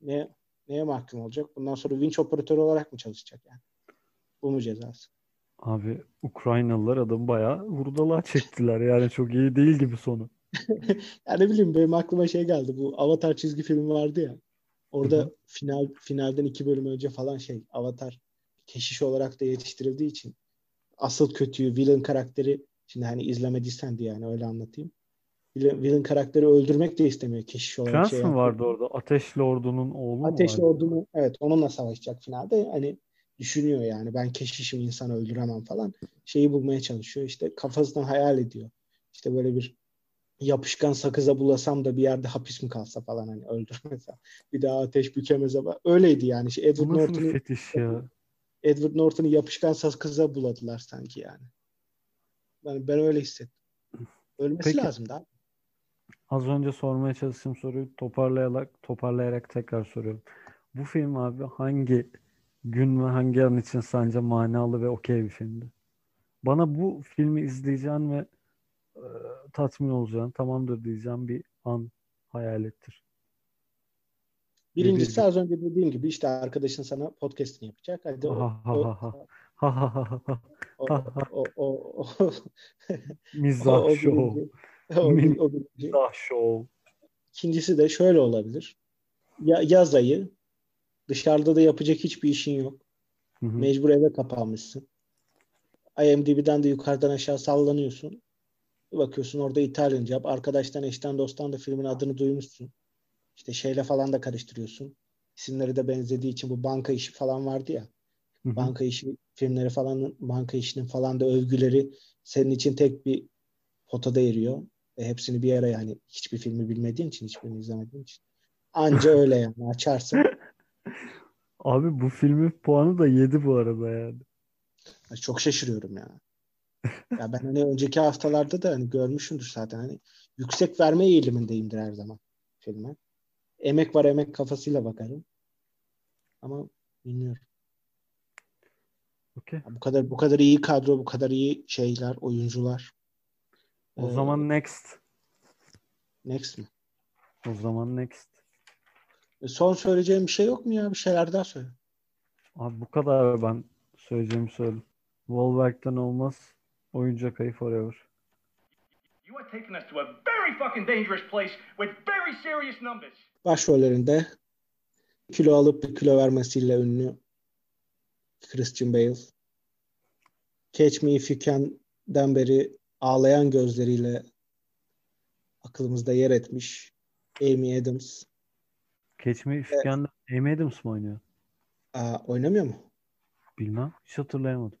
Yani neye mahkum olacak? Bundan sonra vinç operatörü olarak mı çalışacak yani? Bu mu cezası? Abi Ukraynalılar adamı bayağı hurdalığa çektiler. Yani çok iyi değil gibi sonu. Yani ne bileyim, benim aklıma geldi. Bu Avatar çizgi filmi vardı ya. Orada finalden 2 bölüm önce falan Avatar keşiş olarak da yetiştirildiği için asıl kötüyü, villain karakteri, şimdi hani izlemediysen diye yani öyle anlatayım. Villain karakteri öldürmek de istemiyor keşiş olarak. Prens mi vardı orada? Ateşli Ordu'nun oğlu mu? Ateşli Ordu'nun, evet, onunla savaşacak finalde. Hani düşünüyor yani, ben keşişim, insanı öldüremem falan. Bulmaya çalışıyor işte, kafasından hayal ediyor. İşte böyle bir yapışkan sakıza bulasam da bir yerde hapis mi kalsa falan, hani öldürmese. Bir daha ateş bükemez ama öyleydi yani. Edward Norton'u yapışkan sakıza buladılar sanki yani. Yani ben öyle hissettim. Ölmesi lazım da. Az önce sormaya çalıştığım soruyu toparlayarak tekrar soruyorum. Bu film abi hangi gün ve hangi an için sence manalı ve okey bir filmdi? Bana bu filmi izleyeceğin ve tatmin olacağın, tamamdır diyeceğin bir an hayal ettir. Birincisi az önce dediğim gibi işte arkadaşın sana podcast'ini yapacak. Hadi mizah show. Mizah show. İkincisi de şöyle olabilir. Yaz ayı. Dışarıda da yapacak hiçbir işin yok. Mecbur eve kapanmışsın. IMDb'den de yukarıdan aşağı sallanıyorsun. Bir bakıyorsun orada İtalyan Job. Arkadaştan, eşten, dosttan da filmin adını duymuşsun. İşte falan da karıştırıyorsun. İsimleri de benzediği için bu banka işi falan vardı ya. Banka işi filmleri falan, banka işinin falan da övgüleri senin için tek bir potada eriyor. Ve hepsini bir araya, yani hiçbir filmi bilmediğin için, hiçbirini izlemediğin için. Anca öyle yani açarsın. Abi bu filmin puanı da 7 bu arada yani. Çok şaşırıyorum ya. Ya ben hani önceki haftalarda da hani görmüşümdür zaten, hani yüksek verme eğilimindeyimdir her zaman filme. Emek var emek kafasıyla bakarım. Ama bilmiyorum. Okay. Bu kadar iyi kadro, bu kadar iyi şeyler, oyuncular. O zaman next. Next mi? O zaman next. Son söyleyeceğim bir şey yok mu ya? Bir şeyler daha söyle. Abi bu kadar ben söyleyeceğimi söyledim. Wahlberg'den olmaz. Oyuncak kayıp forever. Başrollerinde kilo alıp bir kilo vermesiyle ünlü Christian Bale. Catch Me If You Can'den beri ağlayan gözleriyle aklımızda yer etmiş Amy Adams. Catch Me If You Can'da Amy Adams mı oynuyor? Oynamıyor mu? Bilmem. Hiç hatırlayamadım.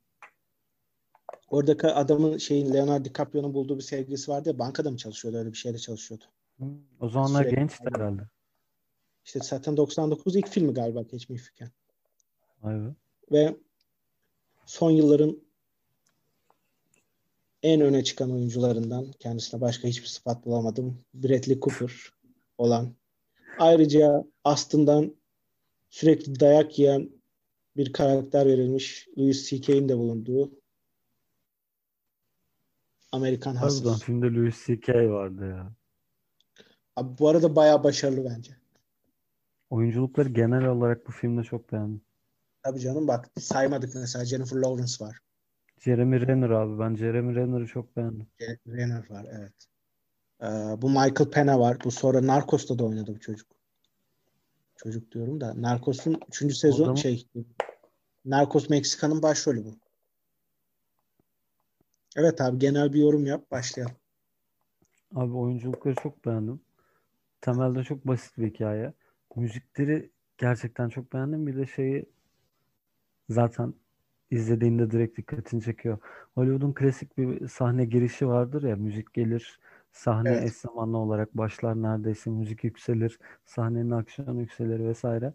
Oradaki adamın Leonardo DiCaprio'nun bulduğu bir sevgilisi vardı ya, bankada mı çalışıyordu, öyle bir şeyle çalışıyordu. O zamanlar gençti herhalde. İşte zaten 99 ilk filmi galiba Catch Me If You Can. Aynen. Ve son yılların en öne çıkan oyuncularından, kendisine başka hiçbir sıfat bulamadım, Bradley Cooper olan. Ayrıca aslından sürekli dayak yiyen bir karakter verilmiş Louis C.K.'in de bulunduğu American Hustle. Filmde Louis C.K. vardı ya. Abi bu arada bayağı başarılı bence. Oyunculukları genel olarak bu filmde çok beğendim. Tabii canım, bak saymadık mesela, Jennifer Lawrence var. Jeremy Renner abi. Ben Jeremy Renner'ı çok beğendim. Jeremy Renner var, evet. Bu Michael Pena var. Bu sonra Narcos'ta da oynadı bu çocuk. Çocuk diyorum da. Narcos'un 3. sezon adam... Narcos Meksika'nın başrolü bu. Evet abi, genel bir yorum yap. Başlayalım. Abi oyunculukları çok beğendim. Temelde çok basit bir hikaye. Müzikleri gerçekten çok beğendim. Bir de zaten izlediğinde direkt dikkatini çekiyor. Hollywood'un klasik bir sahne girişi vardır ya. Müzik gelir. Sahne eş zamanlı olarak başlar neredeyse. Müzik yükselir. Sahnenin aksiyonu yükselir vesaire.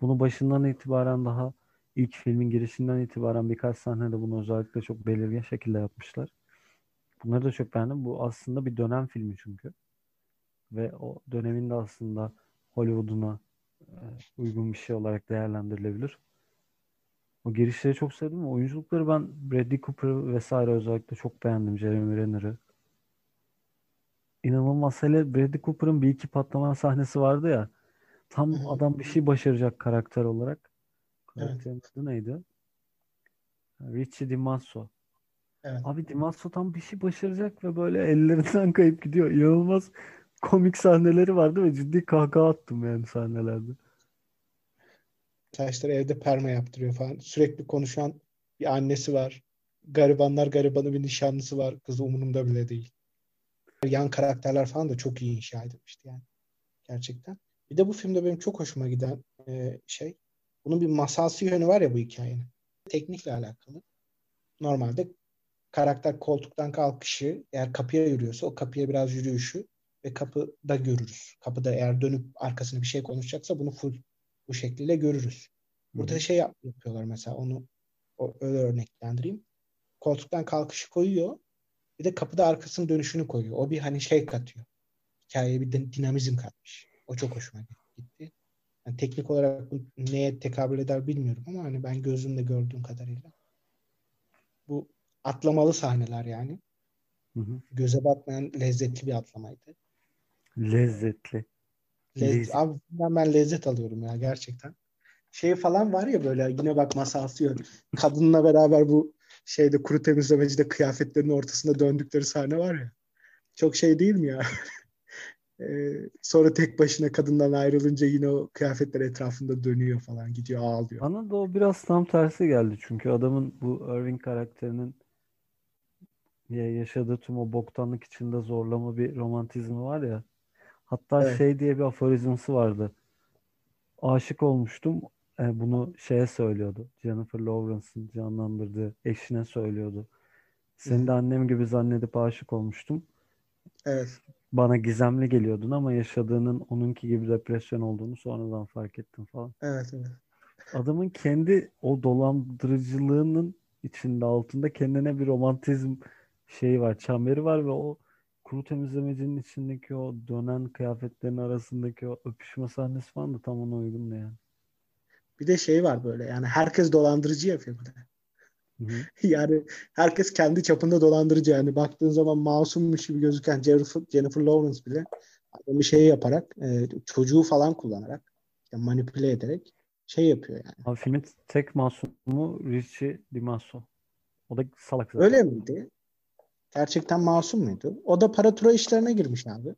Bunu başından itibaren, daha ilk filmin girişinden itibaren birkaç sahnede bunu özellikle çok belirgin şekilde yapmışlar. Bunları da çok beğendim. Bu aslında bir dönem filmi çünkü. Ve o dönemin de aslında Hollywood'una uygun bir şey olarak değerlendirilebilir. O girişleri çok sevdim. Oyunculukları ben Bradley Cooper vesaire özellikle çok beğendim. Jeremy Renner'ı. İnanılmaz, hele Bradley Cooper'ın bir iki patlama sahnesi vardı ya. Tam adam bir şey başaracak karakter olarak. Karakterin adı neydi? Richie DiMasso. Evet. Abi DiMasso tam bir şey başaracak ve böyle ellerinden kayıp gidiyor. İnanılmaz komik sahneleri vardı ve ciddi kahkaha attım yani sahnelerde. Saçları evde perma yaptırıyor falan. Sürekli konuşan bir annesi var. Garibanın bir nişanlısı var. Kızı umurumda bile değil. Yan karakterler falan da çok iyi inşa edilmişti yani. Gerçekten. Bir de bu filmde benim çok hoşuma giden şey, bunun bir masalsı yönü var ya bu hikayenin. Teknikle alakalı. Normalde karakter koltuktan kalkışı, eğer kapıya yürüyorsa o kapıya biraz yürüyüşü ve kapıda görürüz. Kapıda eğer dönüp arkasına bir şey konuşacaksa bunu full bu şekliyle görürüz. Burada yapıyorlar mesela, onu öyle örneklendireyim. Koltuktan kalkışı koyuyor. Bir de kapıda arkasının dönüşünü koyuyor. O bir katıyor. Hikayeye bir dinamizm katmış. O çok hoşuma gitti. Yani teknik olarak neye tekabül eder bilmiyorum ama hani ben gözümle gördüğüm kadarıyla bu atlamalı sahneler yani. Göze batmayan lezzetli bir atlamaydı. Lezzetli. Abi ben lezzet alıyorum ya gerçekten. Falan var ya böyle, yine bak masalsı yön. Kadınla beraber bu kuru temizlemecide kıyafetlerin ortasında döndükleri sahne var ya. Çok değil mi ya? Sonra tek başına kadından ayrılınca yine o kıyafetler etrafında dönüyor falan, gidiyor ağlıyor. Bana da o biraz tam tersi geldi. Çünkü adamın, bu Irving karakterinin yaşadığı tüm o boktanlık içinde zorlama bir romantizmi var ya. Hatta diye bir aforizması vardı. Aşık olmuştum. Bunu söylüyordu. Jennifer Lawrence'ın canlandırdığı eşine söylüyordu. Seni de annem gibi zannedip aşık olmuştum. Evet. Bana gizemli geliyordun ama yaşadığının onunki gibi depresyon olduğunu sonradan fark ettim falan. Evet. Adamın kendi o dolandırıcılığının içinde altında kendine bir romantizm şeyi var, çemberi var ve o kuru temizlemecinin içindeki o dönen kıyafetlerin arasındaki o öpüşme sahnesi falan da tam ona uygun da yani. Bir de şey var böyle yani herkes dolandırıcı yapıyor burada. Yani herkes kendi çapında dolandırıcı yani baktığın zaman masummuş gibi gözüken Jennifer Lawrence bile bir şey yaparak çocuğu falan kullanarak yani manipüle ederek şey yapıyor yani. Abi filmin tek masumu Richie DiMasso. O da salak zaten. Öyle miydi? Gerçekten masum muydu? O da paratura işlerine girmiş abi.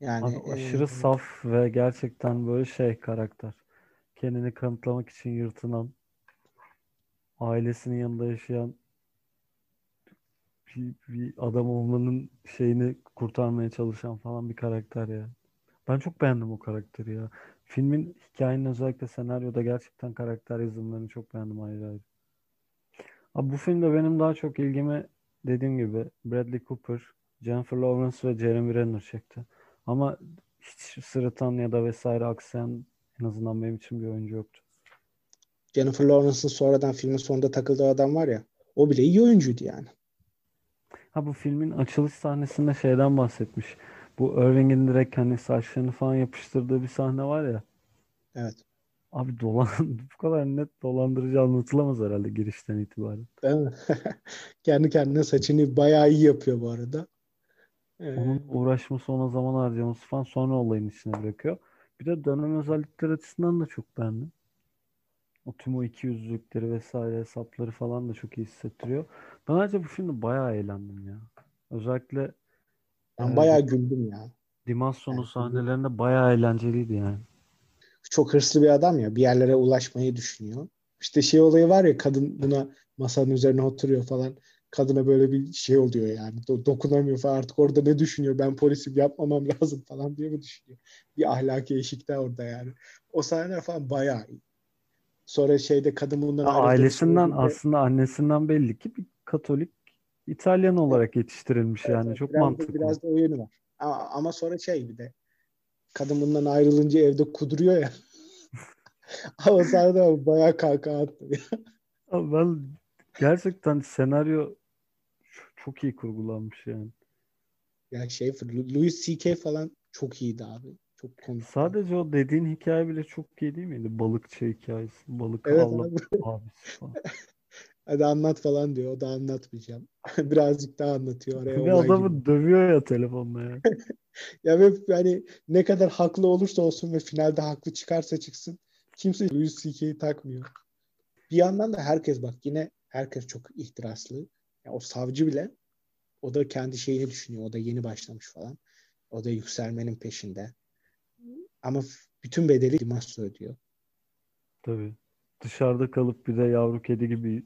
Yani abi aşırı saf ve gerçekten böyle şey karakter. Kendini kanıtlamak için yırtınan, ailesinin yanında yaşayan bir adam olmanın şeyini kurtarmaya çalışan falan bir karakter ya. Ben çok beğendim o karakteri ya. Filmin hikayenin özellikle senaryoda gerçekten karakter yazımlarını çok beğendim ayrı ayrı. Abi bu filmde benim daha çok ilgimi dediğim gibi Bradley Cooper, Jennifer Lawrence ve Jeremy Renner çekti. Ama hiç sırıtan ya da vesaire aksayan en azından benim için bir oyuncu yoktu. Jennifer Lawrence'ın sonradan filmin sonunda takıldığı adam var ya, o bile iyi oyuncuydu yani. Ha bu filmin açılış sahnesinde şeyden bahsetmiş. Bu Irving'in direkt hani saçlarını falan yapıştırdığı bir sahne var ya. Evet. Abi bu kadar net dolandırıcı anlatılamaz herhalde girişten itibaren. Değil mi? Kendi kendine saçını bayağı iyi yapıyor bu arada. Onun uğraşması, ona zaman harcaması falan sonra olayın içine bırakıyor. Bir de dönem özellikleri açısından da çok beğendim. O tüm o iki yüzlükleri vesaire hesapları falan da çok iyi hissettiriyor. Ben ayrıca bu filmde bayağı eğlendim ya. Özellikle ben bayağı güldüm ya. DiMasso'nun sahnelerinde bayağı eğlenceliydi yani. Çok hırslı bir adam ya. Bir yerlere ulaşmayı düşünüyor. İşte şey olayı var ya, kadın buna masanın üzerine oturuyor falan. Kadına böyle bir şey oluyor yani. Dokunamıyor falan. Artık orada ne düşünüyor? Ben polisim, yapmamam lazım falan diye mi düşünüyor? Bir ahlaki eşikte orada yani. O sahneler falan bayağı iyi. Sonra şeyde kadın bundan ailesinden aslında annesinden belli ki bir Katolik İtalyan olarak yetiştirilmiş yani. Evet, çok biraz mantıklı. Biraz da o yönü var. Ama sonra şey bir de kadın bundan ayrılınca evde kuduruyor ya. Ama sonra da bayağı kahkaha attı. Ben gerçekten senaryo çok iyi kurgulanmış yani. Ya şey Louis C.K. falan çok iyiydi abi. Çok komik. Sadece o dediğin hikaye bile çok iyi değil miydi? Balıkçı hikayesi. Balık evet, abisi falan. Hadi anlat falan diyor. O da anlatmayacağım. Birazcık daha anlatıyor. Araya bir adamı gibi dövüyor ya telefonla ya. Ya ve yani ne kadar haklı olursa olsun ve finalde haklı çıkarsa çıksın kimse Louis C.K.'yi takmıyor. Bir yandan da herkes bak yine herkes çok ihtiraslı. Yani o savcı bile o da kendi şeyini düşünüyor. O da yeni başlamış falan. O da yükselmenin peşinde. Ama bütün bedeli DiMasso ödüyor. Tabii. Dışarıda kalıp bir de yavru kedi gibi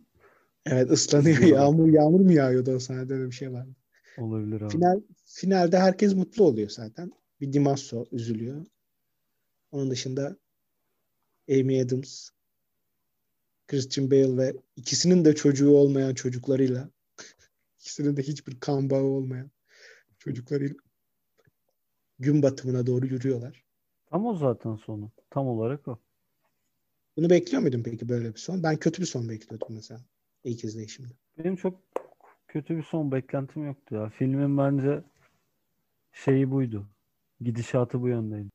evet ıslanıyor. Yağmur mu yağıyordu o sahnede, öyle bir şey vardı. Olabilir abi. Finalde herkes mutlu oluyor zaten. Bir DiMasso üzülüyor. Onun dışında Amy Adams, Christian Bale ve ikisinin de çocuğu olmayan çocuklarıyla ikisinin de hiçbir kan bağı olmayan çocuklarıyla gün batımına doğru yürüyorlar. Tam o zaten sonu. Tam olarak o. Bunu bekliyor muydun peki böyle bir son? Ben kötü bir son bekliyordum mesela. İlk izleyişimde. Benim çok kötü bir son beklentim yoktu ya. Filmin bence şeyi buydu. Gidişatı bu yöndeydi.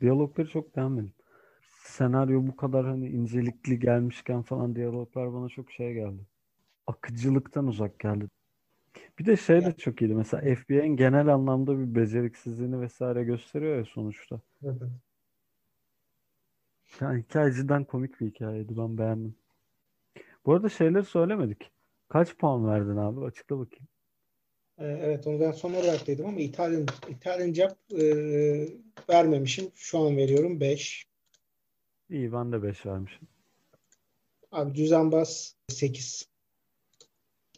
Diyalogları çok beğenmedim. Senaryo bu kadar hani incelikli gelmişken falan diyaloglar bana çok şey geldi. Akıcılıktan uzak geldi. Bir de şey de çok iyiydi. Mesela FBI'nin genel anlamda bir beceriksizliğini vesaire gösteriyor ya sonuçta. Evet. Yani hikayeciden komik bir hikayeydi. Ben beğendim. Bu arada şeyleri söylemedik. Kaç puan verdin abi? Açıkla bakayım. Evet onu ben son olarak dedim ama İtalyan Job vermemişim. Şu an veriyorum 5. İyi ben de 5 vermişim. Abi düzenbaz 8.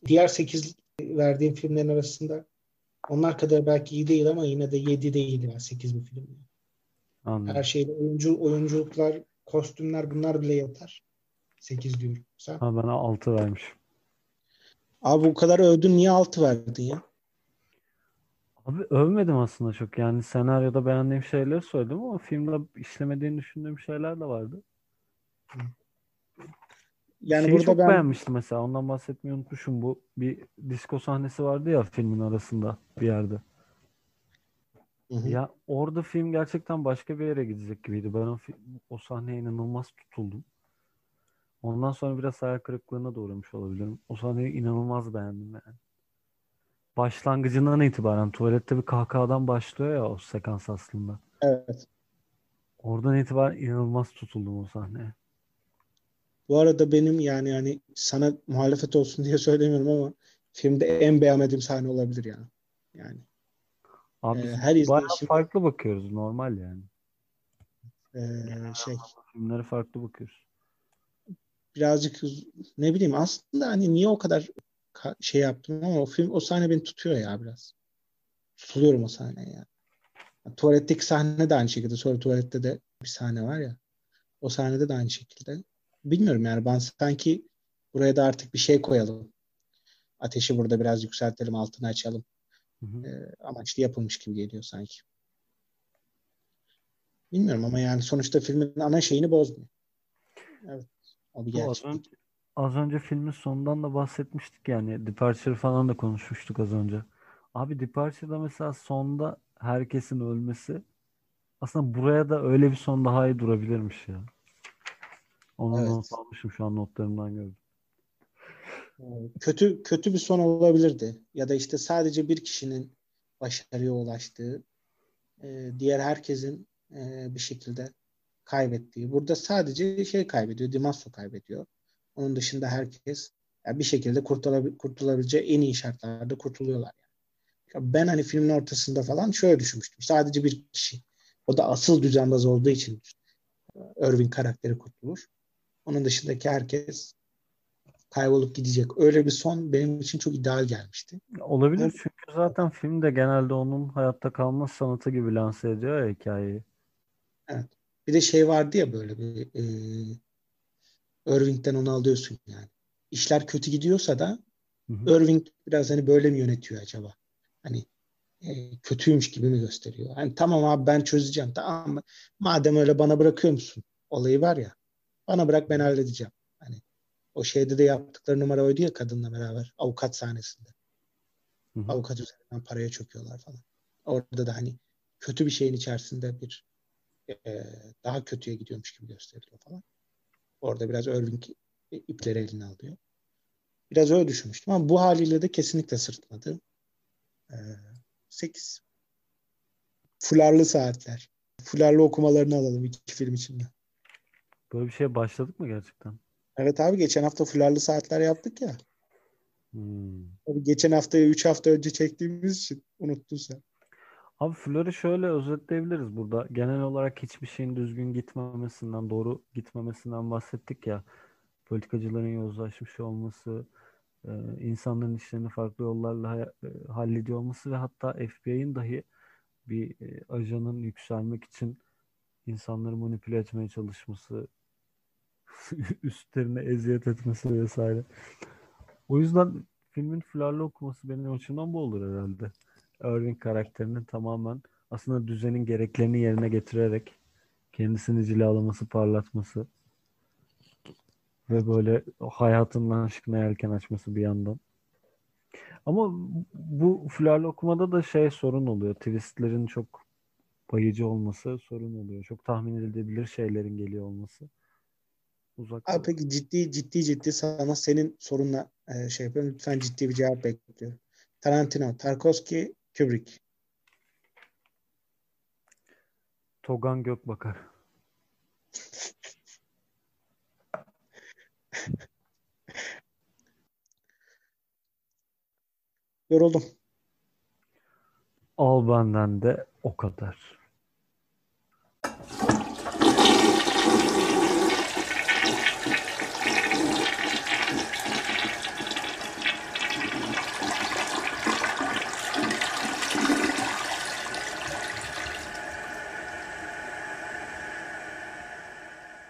Diğer 8 verdiğim filmlerin arasında onlar kadar belki iyi değil ama yine de 7 değil yani 8 bir film. Anladım. Her şeyde oyunculuklar, kostümler bunlar bile yeter. 8 diyorum. Sen? Ha, bana 6 vermiş. Abi o kadar övdün, niye 6 verdin ya? Abi övmedim aslında çok yani senaryoda beğendiğim şeyleri söyledim ama filmde işlemediğini düşündüğüm şeyler de vardı. Yani şeyi burada çok beğenmiştim mesela. Ondan bahsetmeyi unutmuşum. Bu bir disco sahnesi vardı ya filmin arasında bir yerde. Hı-hı. Ya orada film gerçekten başka bir yere gidecek gibiydi. Ben o sahneye inanılmaz tutuldum. Ondan sonra biraz hayal kırıklığına da uğramış olabilirim. O sahneyi inanılmaz beğendim yani. Başlangıcından itibaren tuvalette bir kahkahadan başlıyor ya o sekans aslında. Evet. Oradan itibaren inanılmaz tutuldum o sahneye. Bu arada benim yani sana muhalefet olsun diye söylemiyorum ama filmde en beğenmediğim sahne olabilir yani. Yani. Abi her izleyişim farklı bakıyoruz normal yani. Filmlere farklı bakıyoruz. Birazcık ne bileyim aslında hani niye o kadar şey yaptım ama o sahne beni tutuyor ya biraz. Tutuluyorum o sahneye yani. Tuvaletteki sahne de aynı şekilde. Sonra tuvalette de bir sahne var ya. O sahnede de aynı şekilde. Bilmiyorum yani ben sanki buraya da artık bir şey koyalım. Ateşi burada biraz yükseltelim, altını açalım. Amaçlı yapılmış gibi geliyor sanki. Bilmiyorum ama yani sonuçta filmin ana şeyini bozmuyor. Evet. O bir gerçek. Az önce filmin sonundan da bahsetmiştik yani. Departure falan da konuşmuştuk az önce. Abi Departure'da mesela sonda herkesin ölmesi aslında buraya da öyle bir son daha iyi durabilirmiş ya. Onu not almışım şu an notlarımdan gördüm. Kötü bir son olabilirdi. Ya da işte sadece bir kişinin başarıya ulaştığı, diğer herkesin bir şekilde kaybettiği. Burada sadece şey kaybediyor, Dimasso kaybediyor. Onun dışında herkes yani bir şekilde kurtulabileceği en iyi şartlarda kurtuluyorlar. Yani. Ben hani filmin ortasında falan şöyle düşünmüştüm. Sadece bir kişi. O da asıl düzenbaz olduğu için Irving karakteri kurtulur. Onun dışındaki herkes kaybolup gidecek. Öyle bir son benim için çok ideal gelmişti. Olabilir evet. Çünkü zaten film de genelde onun hayatta kalma sanatı gibi lanse ediyor ya hikayeyi. Evet. Bir de şey vardı ya böyle bir Irving'den onu alıyorsun yani. İşler kötü gidiyorsa da Irving biraz hani böyle mi yönetiyor acaba? Hani kötüymüş gibi mi gösteriyor? Hani tamam abi ben çözeceğim. Tamam mı? Madem öyle bana bırakıyor musun? Olayı var ya. Bana bırak ben halledeceğim. Hani o şeyde de yaptıkları numara oydu ya kadınla beraber. Avukat sahnesinde. Hı-hı. Avukat üzerinden paraya çöküyorlar falan. Orada da hani kötü bir şeyin içerisinde bir daha kötüye gidiyormuş gibi gösteriliyor falan. Orada biraz Irving ipleri eline alıyor. Biraz öyle düşünmüştüm ama bu haliyle de kesinlikle sırtmadı. 8. Fularlı saatler. Fularlı okumalarını alalım iki film içinde. Böyle bir şeye başladık mı gerçekten? Evet abi geçen hafta fularlı saatler yaptık ya. Abi geçen haftayı 3 hafta önce çektiğimiz için unuttun sen. Abi fuları şöyle özetleyebiliriz burada. Genel olarak hiçbir şeyin düzgün gitmemesinden, doğru gitmemesinden bahsettik ya. Politikacıların yozlaşmış olması, insanların işlerini farklı yollarla hallediyor olması ve hatta FBI'nin dahi bir ajanın yükselmek için insanları manipüle etmeye çalışması, üstlerine eziyet etmesi vesaire. O yüzden filmin fularlı okuması benim açımdan bu olur herhalde. Irving karakterinin tamamen aslında düzenin gereklerini yerine getirerek kendisini cilalaması, parlatması ve böyle hayatının aşkına yelken açması bir yandan. Ama bu fularlı okumada da şey sorun oluyor. Twistlerin çok bayıcı olması sorun oluyor. Çok tahmin edilebilir şeylerin geliyor olması. Uzak. Peki ciddi sana senin sorunla şey yapıyorum. Lütfen ciddi bir cevap bekliyorum. Tarantino, Tarkovski, Kubrick. Togan Gökbakar. Yoruldum. Al benden de o kadar.